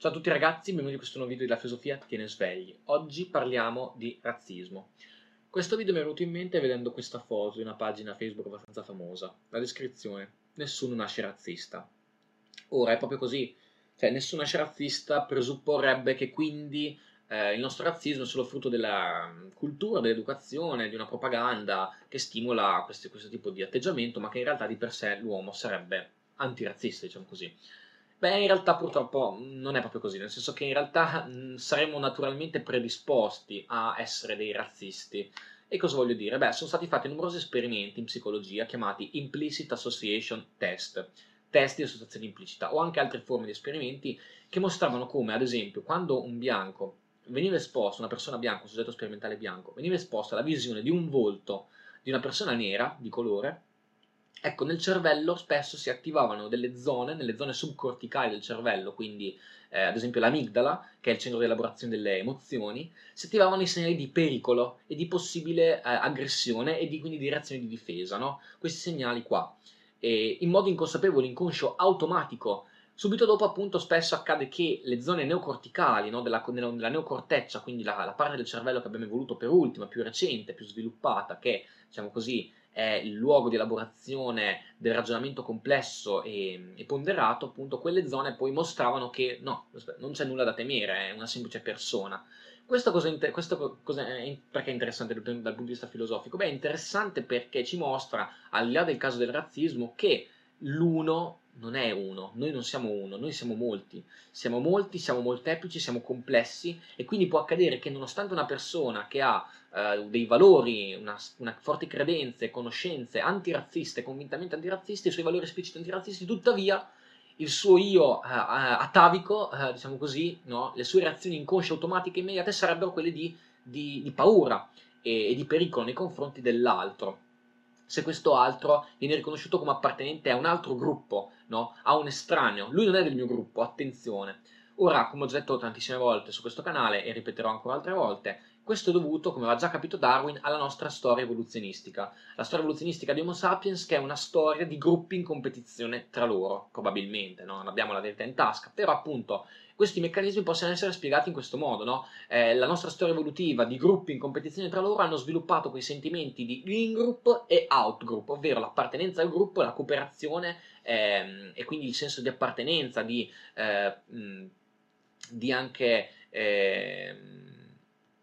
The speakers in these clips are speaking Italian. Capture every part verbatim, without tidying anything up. Ciao a tutti ragazzi, benvenuti in questo nuovo video di La Filosofia Tiene Svegli. Oggi parliamo di razzismo. Questo video mi è venuto in mente vedendo questa foto di una pagina Facebook abbastanza famosa. La descrizione: nessuno nasce razzista. Ora è proprio così, cioè nessuno nasce razzista presupporrebbe che quindi eh, il nostro razzismo è solo frutto della cultura, dell'educazione, di una propaganda che stimola questo, questo tipo di atteggiamento, ma che in realtà di per sé l'uomo sarebbe antirazzista, diciamo così. Beh, in realtà purtroppo non è proprio così, nel senso che in realtà mh, saremo naturalmente predisposti a essere dei razzisti. E cosa voglio dire? Beh, sono stati fatti numerosi esperimenti in psicologia chiamati Implicit Association Test, test di associazione implicita, o anche altre forme di esperimenti che mostravano come, ad esempio, quando un bianco veniva esposto, una persona bianca, un soggetto sperimentale bianco, veniva esposta alla visione di un volto di una persona nera, di colore, ecco, nel cervello spesso si attivavano delle zone, nelle zone subcorticali del cervello, quindi eh, ad esempio l'amigdala, che è il centro di elaborazione delle emozioni, si attivavano i segnali di pericolo e di possibile eh, aggressione e di, quindi di reazioni di difesa, no? Questi segnali qua. E in modo inconsapevole, inconscio, automatico. Subito dopo, appunto, spesso accade che le zone neocorticali, no? della, della, della neocorteccia, quindi la, la parte del cervello che abbiamo evoluto per ultima, più recente, più sviluppata, che, diciamo così, è il luogo di elaborazione del ragionamento complesso e, e ponderato, appunto, quelle zone poi mostravano che no, non c'è nulla da temere, è una semplice persona. Questo, cosa questo cosa è, perché è interessante dal, dal punto di vista filosofico? Beh, è interessante perché ci mostra, al di là del caso del razzismo, che l'uno non è uno, noi non siamo uno, noi siamo molti, siamo molti, siamo molteplici, siamo complessi, e quindi può accadere che nonostante una persona che ha eh, dei valori, una, una forti credenze, conoscenze antirazziste, convintamente antirazziste, i suoi valori espliciti antirazzisti, tuttavia il suo io eh, atavico, eh, diciamo così, no? Le sue reazioni inconsce, automatiche, immediate sarebbero quelle di, di, di paura e, e di pericolo nei confronti dell'altro. Se questo altro viene riconosciuto come appartenente a un altro gruppo, no? A un estraneo. Lui non è del mio gruppo, attenzione. Ora, come ho già detto tantissime volte su questo canale e ripeterò ancora altre volte, questo è dovuto, come aveva già capito Darwin, alla nostra storia evoluzionistica. La storia evoluzionistica di Homo sapiens, che è una storia di gruppi in competizione tra loro, probabilmente, no? Non abbiamo la verità in tasca, però appunto questi meccanismi possono essere spiegati in questo modo, no? Eh, la nostra storia evolutiva di gruppi in competizione tra loro hanno sviluppato quei sentimenti di in-group e out-group, ovvero l'appartenenza al gruppo, la cooperazione ehm, e quindi il senso di appartenenza, di, eh, di anche eh,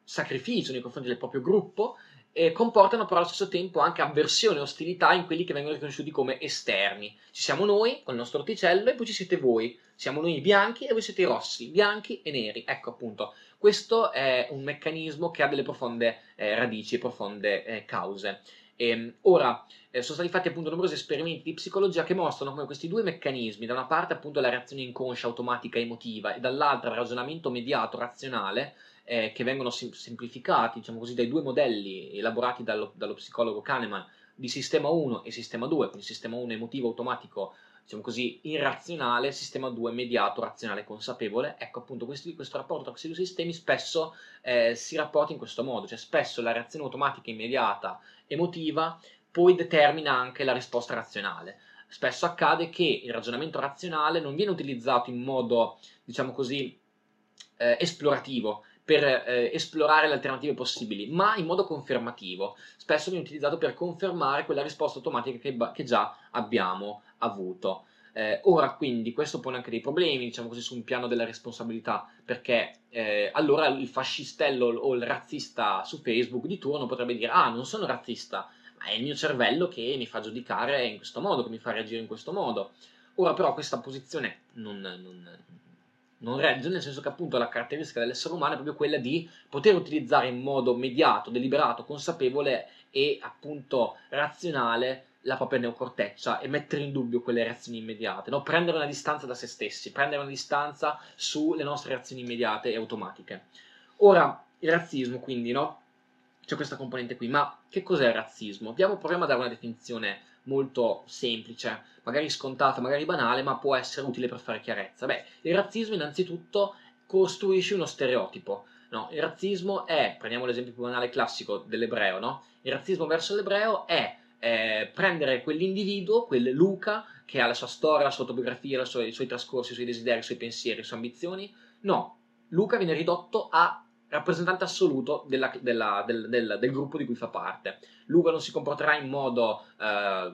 sacrificio nei confronti del proprio gruppo, e comportano però allo stesso tempo anche avversione e ostilità in quelli che vengono riconosciuti come esterni. Ci siamo noi, con il nostro orticello, e poi ci siete voi. Siamo noi i bianchi e voi siete i rossi, bianchi e neri. Ecco appunto, questo è un meccanismo che ha delle profonde eh, radici, profonde eh, cause. E, ora, eh, sono stati fatti appunto numerosi esperimenti di psicologia che mostrano come questi due meccanismi, da una parte appunto la reazione inconscia, automatica, emotiva, e dall'altra il ragionamento mediato, razionale, Eh, che vengono sem semplificati, diciamo così, dai due modelli elaborati dallo, dallo psicologo Kahneman di sistema uno e sistema due, quindi sistema uno emotivo, automatico, diciamo così, irrazionale, sistema due mediato, razionale, consapevole. Ecco appunto questi, questo rapporto tra questi due sistemi spesso eh, si rapporta in questo modo, cioè spesso la reazione automatica, immediata, emotiva poi determina anche la risposta razionale. Spesso accade che il ragionamento razionale non viene utilizzato in modo, diciamo così, eh, esplorativo, per eh, esplorare le alternative possibili, ma in modo confermativo. Spesso viene utilizzato per confermare quella risposta automatica che, che già abbiamo avuto. Eh, ora, quindi, questo pone anche dei problemi, diciamo così, su un piano della responsabilità, perché eh, allora il fascistello o il razzista su Facebook di turno potrebbe dire: ah, non sono razzista, ma è il mio cervello che mi fa giudicare in questo modo, che mi fa reagire in questo modo. Ora, però, questa posizione non... non Non regge, nel senso che appunto la caratteristica dell'essere umano è proprio quella di poter utilizzare in modo mediato, deliberato, consapevole e appunto razionale la propria neocorteccia e mettere in dubbio quelle reazioni immediate, no? Prendere una distanza da se stessi, prendere una distanza sulle nostre reazioni immediate e automatiche. Ora, il razzismo quindi, no? C'è questa componente qui, ma che cos'è il razzismo? Abbiamo, proviamo a dare una definizione molto semplice, magari scontata, magari banale, ma può essere utile per fare chiarezza. Beh, il razzismo innanzitutto costruisce uno stereotipo, no? Il razzismo è, prendiamo l'esempio più banale classico dell'ebreo, no? Il razzismo verso l'ebreo è eh, prendere quell'individuo, quel Luca, che ha la sua storia, la sua autobiografia, la sua, i suoi trascorsi, i suoi desideri, i suoi pensieri, le sue ambizioni. No, Luca viene ridotto a rappresentante assoluto della, della, del, del, del gruppo di cui fa parte. Luca non si comporterà in modo eh,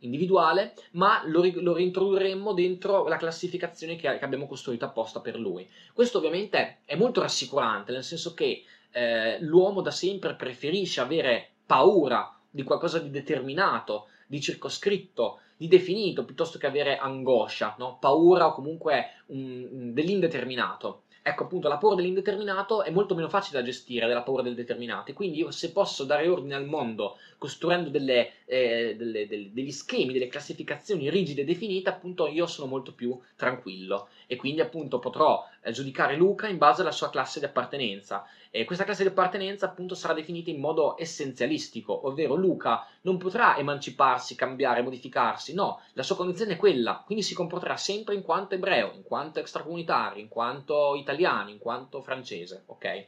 individuale, ma lo, lo reintrodurremmo dentro la classificazione che, che abbiamo costruito apposta per lui. Questo ovviamente è molto rassicurante, nel senso che eh, l'uomo da sempre preferisce avere paura di qualcosa di determinato, di circoscritto, di definito, piuttosto che avere angoscia, no? Paura o comunque dell'indeterminato. Ecco, appunto, la paura dell'indeterminato è molto meno facile da gestire della paura del determinato, quindi io, se posso dare ordine al mondo costruendo delle, eh, delle, delle, degli schemi, delle classificazioni rigide e definite, appunto io sono molto più tranquillo e quindi appunto potrò eh, giudicare Luca in base alla sua classe di appartenenza, e questa classe di appartenenza appunto sarà definita in modo essenzialistico, ovvero Luca non potrà emanciparsi, cambiare, modificarsi, no, la sua condizione è quella, quindi si comporterà sempre in quanto ebreo, in quanto extracomunitario, in quanto italiano, in quanto francese, ok?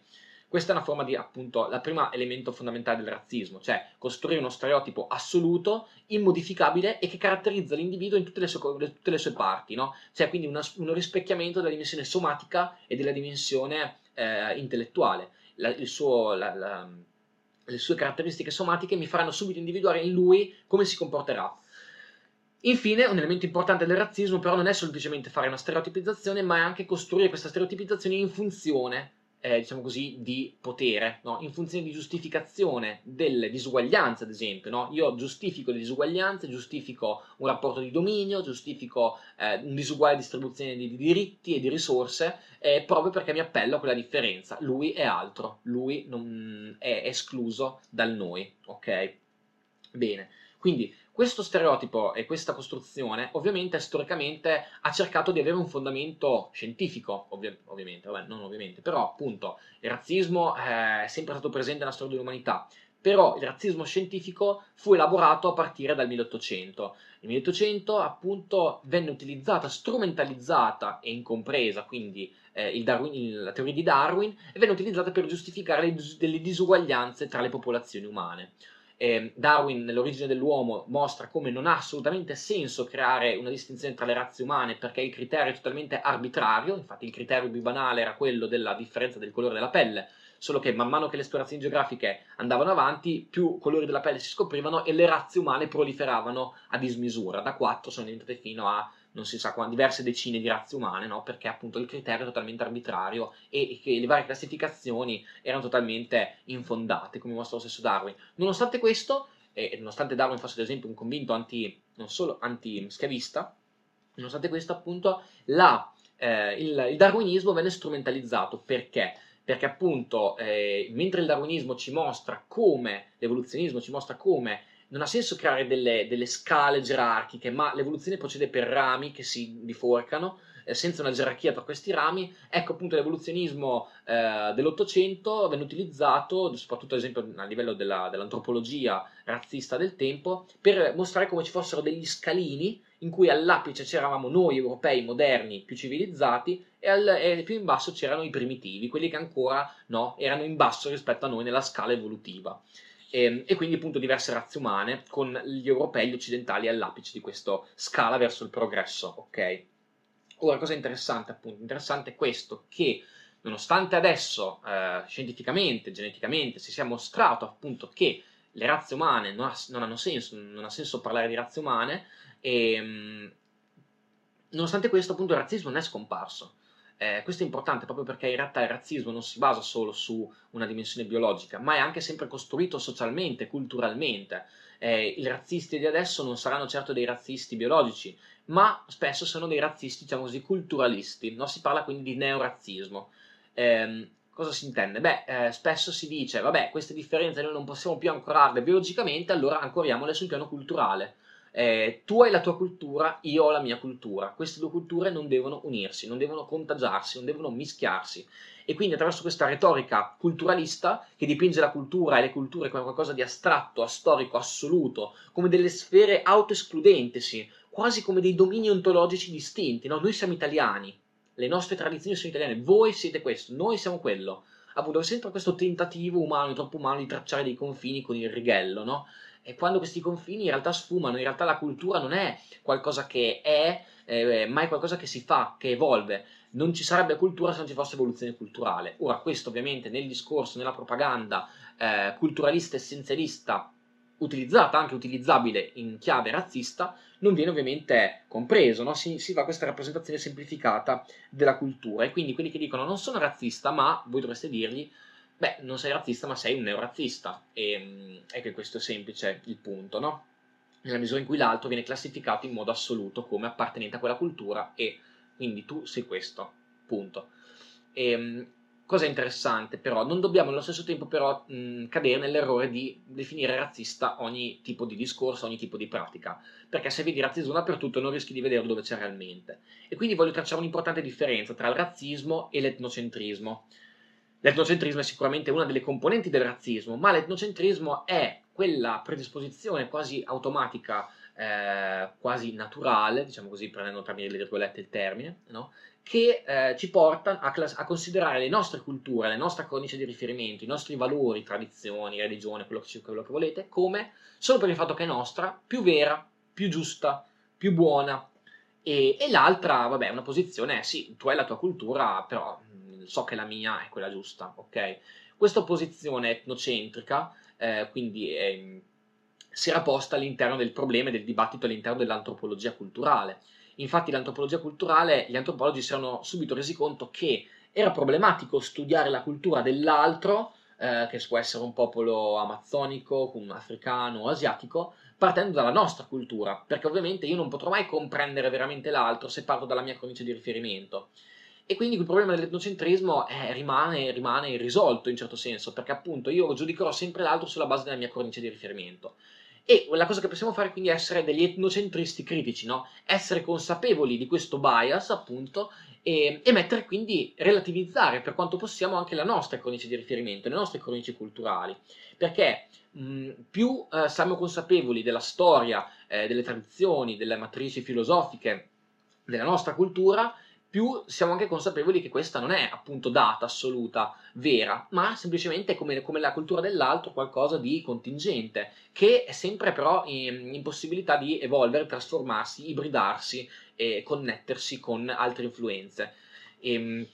Questa è una forma di, appunto, la prima elemento fondamentale del razzismo, cioè costruire uno stereotipo assoluto, immodificabile e che caratterizza l'individuo in tutte le sue, tutte le sue parti, no? Cioè quindi una, un rispecchiamento della dimensione somatica e della dimensione eh, intellettuale. La, il suo, la, la, le sue caratteristiche somatiche mi faranno subito individuare in lui come si comporterà. Infine, un elemento importante del razzismo però non è semplicemente fare una stereotipizzazione, ma è anche costruire questa stereotipizzazione in funzione, eh, diciamo così, di potere, no? In funzione di giustificazione delle disuguaglianze, ad esempio, no? Io giustifico le disuguaglianze, giustifico un rapporto di dominio, giustifico eh, una disuguale distribuzione di diritti e di risorse, eh, proprio perché mi appello a quella differenza. Lui è altro, lui non è escluso dal noi, ok? Bene, quindi questo stereotipo e questa costruzione ovviamente storicamente ha cercato di avere un fondamento scientifico, ovvi ovviamente, vabbè, non ovviamente, però appunto il razzismo eh, è sempre stato presente nella storia dell'umanità, però il razzismo scientifico fu elaborato a partire dal milleottocento. Nel milleottocento appunto venne utilizzata, strumentalizzata e incompresa, quindi eh, il Darwin, la teoria di Darwin, e venne utilizzata per giustificare le, delle disuguaglianze tra le popolazioni umane. Eh, Darwin nell'origine dell'uomo mostra come non ha assolutamente senso creare una distinzione tra le razze umane perché il criterio è totalmente arbitrario, infatti il criterio più banale era quello della differenza del colore della pelle, solo che man mano che le esplorazioni geografiche andavano avanti più colori della pelle si scoprivano e le razze umane proliferavano a dismisura, da quattro sono diventate fino a non si sa quante, diverse decine di razze umane, no? Perché appunto il criterio è totalmente arbitrario e che le varie classificazioni erano totalmente infondate, come mostra lo stesso Darwin. Nonostante questo, e nonostante Darwin fosse ad esempio un convinto anti, non solo anti-schiavista, nonostante questo appunto la, eh, il, il darwinismo venne strumentalizzato. Perché? Perché appunto eh, mentre il darwinismo ci mostra come, l'evoluzionismo ci mostra come non ha senso creare delle, delle scale gerarchiche, ma l'evoluzione procede per rami che si biforcano, eh, senza una gerarchia tra questi rami. Ecco appunto l'evoluzionismo eh, dell'Ottocento venne utilizzato, soprattutto ad esempio a livello dell'antropologia razzista del tempo, per mostrare come ci fossero degli scalini in cui all'apice c'eravamo noi europei moderni più civilizzati e, al, e più in basso c'erano i primitivi, quelli che ancora no, erano in basso rispetto a noi nella scala evolutiva. E, e quindi appunto diverse razze umane con gli europei e gli occidentali all'apice di questa scala verso il progresso, ok? Ora, cosa interessante appunto? Interessante è questo, che nonostante adesso eh, scientificamente, geneticamente si sia mostrato appunto che le razze umane non, ha, non hanno senso, non ha senso parlare di razze umane, e, mh, nonostante questo appunto il razzismo non è scomparso. Eh, questo è importante proprio perché in realtà il razzismo non si basa solo su una dimensione biologica, ma è anche sempre costruito socialmente, culturalmente. Eh, I razzisti di adesso non saranno certo dei razzisti biologici, ma spesso sono dei razzisti, diciamo così, culturalisti, no? Si parla quindi di neorazzismo. Eh, cosa si intende? Beh, eh, spesso si dice, vabbè, queste differenze noi non possiamo più ancorarle biologicamente, allora ancoriamole sul piano culturale. Eh, tu hai la tua cultura, io ho la mia cultura, queste due culture non devono unirsi, non devono contagiarsi, non devono mischiarsi, e quindi attraverso questa retorica culturalista che dipinge la cultura e le culture come qualcosa di astratto, astorico, assoluto, come delle sfere autoescludentesi, quasi come dei domini ontologici distinti, no? Noi siamo italiani, le nostre tradizioni sono italiane, voi siete questo, noi siamo quello, appunto sempre questo tentativo umano, troppo umano di tracciare dei confini con il righello, no? e quando questi confini in realtà sfumano, in realtà la cultura non è qualcosa che è, eh, ma è qualcosa che si fa, che evolve. Non ci sarebbe cultura se non ci fosse evoluzione culturale. Ora, questo ovviamente nel discorso, nella propaganda eh, culturalista essenzialista, utilizzata, anche utilizzabile in chiave razzista, non viene ovviamente compreso, no? si, si fa questa rappresentazione semplificata della cultura, e quindi quelli che dicono non sono razzista, ma voi dovreste dirgli beh, non sei razzista ma sei un neorazzista, e, e che questo è semplice il punto, no? Nella misura in cui l'altro viene classificato in modo assoluto come appartenente a quella cultura e quindi tu sei questo, punto. E, cosa interessante però, non dobbiamo allo stesso tempo però mh, cadere nell'errore di definire razzista ogni tipo di discorso, ogni tipo di pratica, perché se vedi razzismo dappertutto non rischi di vederlo dove c'è realmente. E quindi voglio tracciare un'importante differenza tra il razzismo e l'etnocentrismo. L'etnocentrismo è sicuramente una delle componenti del razzismo, ma l'etnocentrismo è quella predisposizione quasi automatica, eh, quasi naturale, diciamo così, prendendo tra virgolette il termine, no? Che eh, ci porta a, a considerare le nostre culture, le nostre cornici di riferimento, i nostri valori, tradizioni, religione, quello che, quello che volete, come, solo per il fatto che è nostra, più vera, più giusta, più buona. E, e l'altra, vabbè, una posizione è sì, tu hai la tua cultura, però mh, so che la mia è quella giusta, ok? Questa posizione etnocentrica, eh, quindi, eh, si era posta all'interno del problema e del dibattito all'interno dell'antropologia culturale. Infatti l'antropologia culturale, gli antropologi si erano subito resi conto che era problematico studiare la cultura dell'altro, eh, che può essere un popolo amazzonico, un africano o asiatico, partendo dalla nostra cultura, perché ovviamente io non potrò mai comprendere veramente l'altro se parto dalla mia cornice di riferimento. E quindi il problema dell'etnocentrismo eh, rimane, rimane irrisolto in certo senso, perché appunto io giudicherò sempre l'altro sulla base della mia cornice di riferimento. E la cosa che possiamo fare quindi è essere degli etnocentristi critici, no? Essere consapevoli di questo bias, appunto, e, e mettere quindi, relativizzare per quanto possiamo anche la nostra cornice di riferimento, le nostre cornici culturali, perché mh, più eh, siamo consapevoli della storia, eh, delle tradizioni, delle matrici filosofiche della nostra cultura, più siamo anche consapevoli che questa non è appunto data, assoluta, vera, ma semplicemente come, come la cultura dell'altro, qualcosa di contingente, che è sempre però in, in possibilità di evolvere, trasformarsi, ibridarsi e connettersi con altre influenze. E,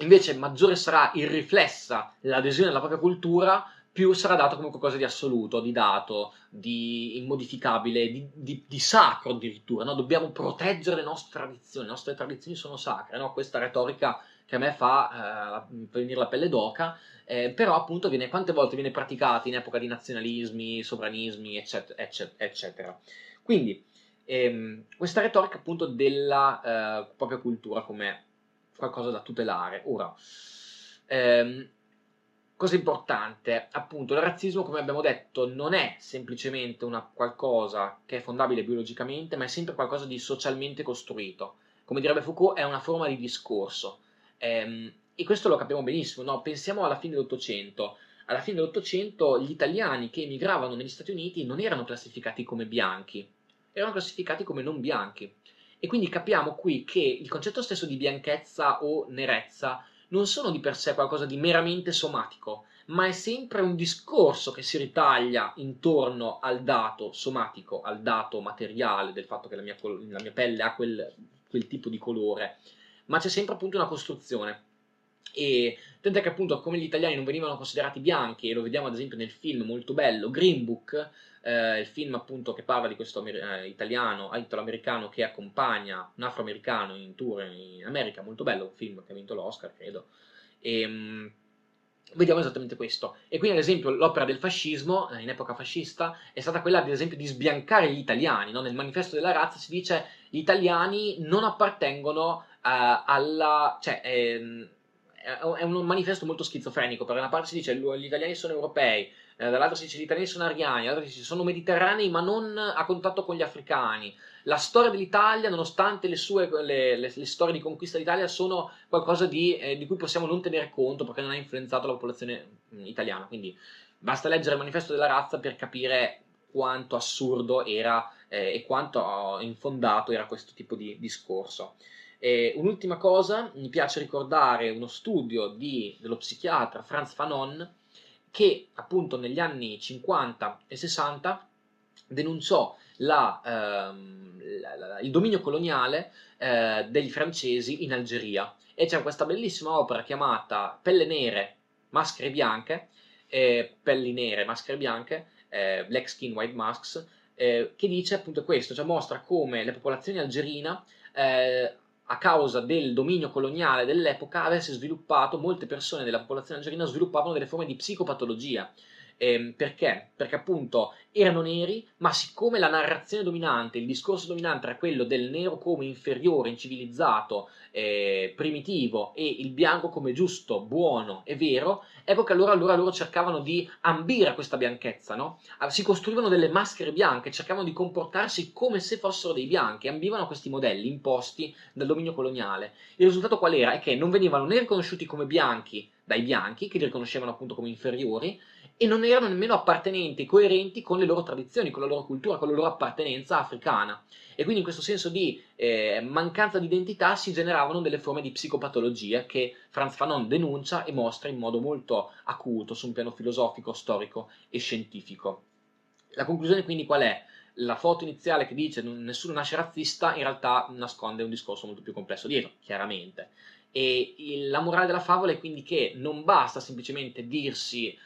invece maggiore sarà il riflessa, l'adesione alla propria cultura, più sarà dato come qualcosa di assoluto, di dato, di immodificabile, di, di, di sacro addirittura, no? Dobbiamo proteggere le nostre tradizioni, le nostre tradizioni sono sacre, no? Questa retorica che a me fa eh, venire la pelle d'oca, eh, però appunto viene, quante volte viene praticata in epoca di nazionalismi, sovranismi, eccetera, eccetera, eccetera. Quindi ehm, questa retorica appunto della eh, propria cultura come qualcosa da tutelare. Ora, ehm, cosa importante, appunto, il razzismo, come abbiamo detto, non è semplicemente una qualcosa che è fondabile biologicamente, ma è sempre qualcosa di socialmente costruito. Come direbbe Foucault, è una forma di discorso. Ehm, e questo lo capiamo benissimo, no? Pensiamo alla fine dell'Ottocento. Alla fine dell'Ottocento gli italiani che emigravano negli Stati Uniti non erano classificati come bianchi, erano classificati come non bianchi. E quindi capiamo qui che il concetto stesso di bianchezza o nerezza non sono di per sé qualcosa di meramente somatico, ma è sempre un discorso che si ritaglia intorno al dato somatico, al dato materiale del fatto che la mia, la mia pelle ha quel, quel tipo di colore, ma c'è sempre appunto una costruzione. E tant'è che appunto come gli italiani non venivano considerati bianchi, e lo vediamo ad esempio nel film molto bello Green Book, eh, il film appunto che parla di questo eh, italiano, italo-americano che accompagna un afroamericano in tour in America, molto bello, un film che ha vinto l'Oscar credo, e mh, vediamo esattamente questo. E quindi ad esempio l'opera del fascismo eh, in epoca fascista è stata quella ad esempio di sbiancare gli italiani, no? Nel manifesto della razza si dice gli italiani non appartengono eh, alla... cioè eh, è un manifesto molto schizofrenico, perché da una parte si dice gli italiani sono europei, dall'altra si dice gli italiani sono ariani, dall'altra si dice sono mediterranei ma non a contatto con gli africani. La storia dell'Italia, nonostante le sue le, le, le storie di conquista d'Italia, sono qualcosa di, eh, di cui possiamo non tener conto perché non ha influenzato la popolazione italiana. Quindi basta leggere il manifesto della razza per capire quanto assurdo era eh, e quanto infondato era questo tipo di discorso. Un'ultima cosa, mi piace ricordare uno studio di, dello psichiatra Frantz Fanon che appunto negli anni cinquanta e sessanta denunciò la, ehm, la, la, il dominio coloniale eh, dei francesi in Algeria, e c'è questa bellissima opera chiamata Pelle Nere, Maschere Bianche, eh, Pelli Nere, Maschere Bianche, eh, Black Skin, White Masks, eh, che dice appunto questo, cioè mostra come la popolazione algerina eh, a causa del dominio coloniale dell'epoca avesse sviluppato, molte persone della popolazione algerina sviluppavano delle forme di psicopatologia. Eh, perché? Perché appunto erano neri, ma siccome la narrazione dominante, il discorso dominante era quello del nero come inferiore, incivilizzato, eh, primitivo, e il bianco come giusto, buono e vero, ecco che allora, allora loro cercavano di ambire a questa bianchezza, no? Si costruivano delle maschere bianche, cercavano di comportarsi come se fossero dei bianchi, ambivano a questi modelli imposti dal dominio coloniale. Il risultato qual era? È che non venivano né riconosciuti come bianchi dai bianchi, che li riconoscevano appunto come inferiori, e non erano nemmeno appartenenti, coerenti con le loro tradizioni, con la loro cultura, con la loro appartenenza africana. E quindi in questo senso di eh, mancanza di identità si generavano delle forme di psicopatologia che Frantz Fanon denuncia e mostra in modo molto acuto su un piano filosofico, storico e scientifico. La conclusione quindi qual è? La foto iniziale che dice nessuno nasce razzista in realtà nasconde un discorso molto più complesso dietro, chiaramente. E il, la morale della favola è quindi che non basta semplicemente dirsi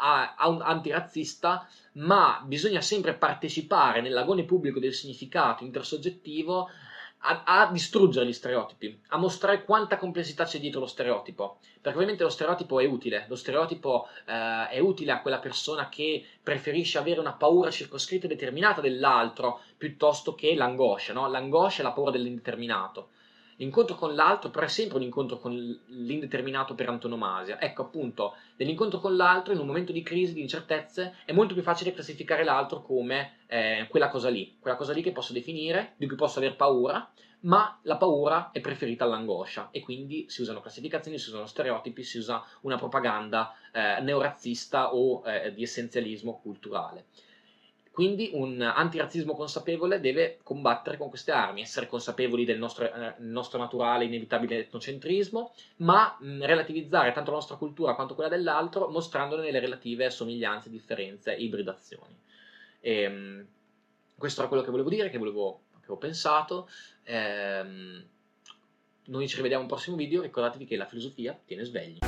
A, a un antirazzista, ma bisogna sempre partecipare nell'agone pubblico del significato intersoggettivo a, a distruggere gli stereotipi, a mostrare quanta complessità c'è dietro lo stereotipo, perché ovviamente lo stereotipo è utile, lo stereotipo eh, è utile a quella persona che preferisce avere una paura circoscritta e determinata dell'altro piuttosto che l'angoscia, no? L'angoscia è la paura dell'indeterminato. L'incontro con l'altro però è sempre un incontro con l'indeterminato per antonomasia. Ecco appunto, nell'incontro con l'altro, in un momento di crisi, di incertezze, è molto più facile classificare l'altro come eh, quella cosa lì, quella cosa lì che posso definire, di cui posso aver paura, ma la paura è preferita all'angoscia, e quindi si usano classificazioni, si usano stereotipi, si usa una propaganda eh, neorazzista o eh, di essenzialismo culturale. Quindi un antirazzismo consapevole deve combattere con queste armi, essere consapevoli del nostro, eh, nostro naturale inevitabile etnocentrismo, ma mh, relativizzare tanto la nostra cultura quanto quella dell'altro, mostrandone le relative somiglianze, differenze e ibridazioni. E, mh, questo era quello che volevo dire, che volevo, che avevo pensato. Ehm, noi ci rivediamo al prossimo video, ricordatevi che la filosofia tiene svegli.